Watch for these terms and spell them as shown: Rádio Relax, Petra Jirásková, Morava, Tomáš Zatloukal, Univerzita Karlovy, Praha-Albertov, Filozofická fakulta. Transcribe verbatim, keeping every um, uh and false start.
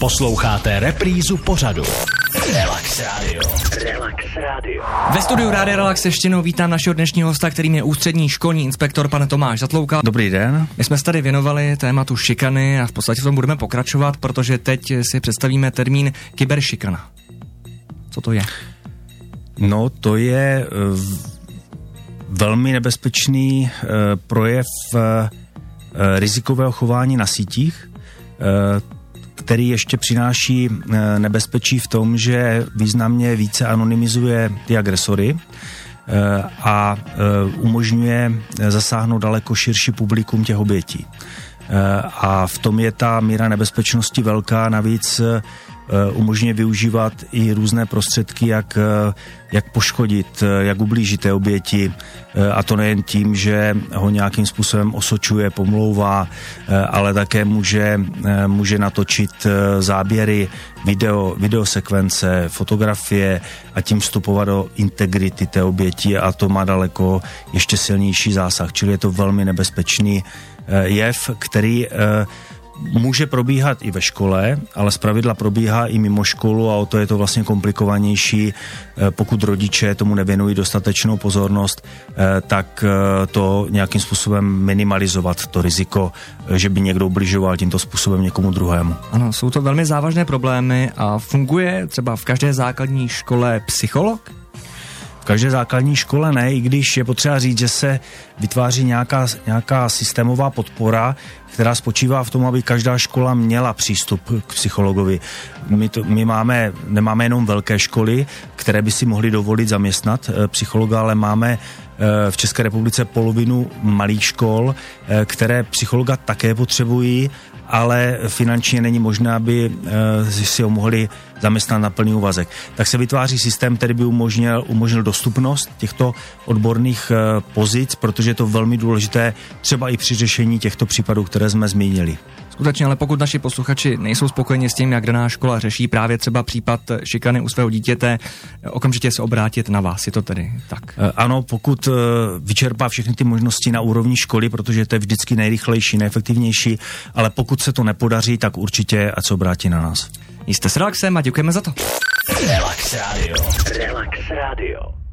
Posloucháte reprízu pořadu Relax Radio. Relax Radio. Ve studiu Rádia Relax ještě jednou vítám našeho dnešního hosta, kterým je ústřední školní inspektor pan Tomáš Zatloukal. Dobrý den. My jsme se tady věnovali tématu šikany a v podstatě v tom budeme pokračovat, protože teď si představíme termín kyberšikana. Co to je? No, to je velmi nebezpečný projev rizikového chování na sítích, který ještě přináší nebezpečí v tom, že významně více anonymizuje ty agresory a umožňuje zasáhnout daleko širší publikum těch obětí. A v tom je ta míra nebezpečnosti velká, navíc umožňuje využívat i různé prostředky, jak, jak poškodit, jak ublížit té oběti, a to nejen tím, že ho nějakým způsobem osočuje, pomlouvá, ale také může, může natočit záběry, video, videosekvence, fotografie a tím vstupovat do integrity té oběti, a to má daleko ještě silnější zásah, čili je to velmi nebezpečný jev, který může probíhat i ve škole, ale zpravidla probíhá i mimo školu, a o to je to vlastně komplikovanější. Pokud rodiče tomu nevěnují dostatečnou pozornost, tak to nějakým způsobem minimalizovat, to riziko, že by někdo ubližoval tímto způsobem někomu druhému. Ano, jsou to velmi závažné problémy. A funguje třeba v každé základní škole psycholog? V každé základní škole ne, i když je potřeba říct, že se vytváří nějaká, nějaká systémová podpora, která spočívá v tom, aby každá škola měla přístup k psychologovi. My, to, my máme, nemáme jenom velké školy, které by si mohly dovolit zaměstnat psychologa, ale máme v České republice polovinu malých škol, které psychologa také potřebují, ale finančně není možné, aby si ho mohli zaměstnat na plný úvazek. Tak se vytváří systém, který by umožnil, umožnil dostupnost těchto odborných pozic, protože je to velmi důležité třeba i při řešení těchto případů, které jsme zmínili. Skutečně, ale pokud naši posluchači nejsou spokojeni s tím, jak daná škola řeší právě třeba případ šikany u svého dítěte, okamžitě se obrátit na vás, je to tedy tak? Ano, pokud vyčerpá všechny ty možnosti na úrovni školy, protože to je vždycky nejrychlejší, nejefektivnější, ale pokud se to nepodaří, tak určitě ať se obrátí na nás. Jste s Relaxem a děkujeme za to. Relax Radio. Relax Radio.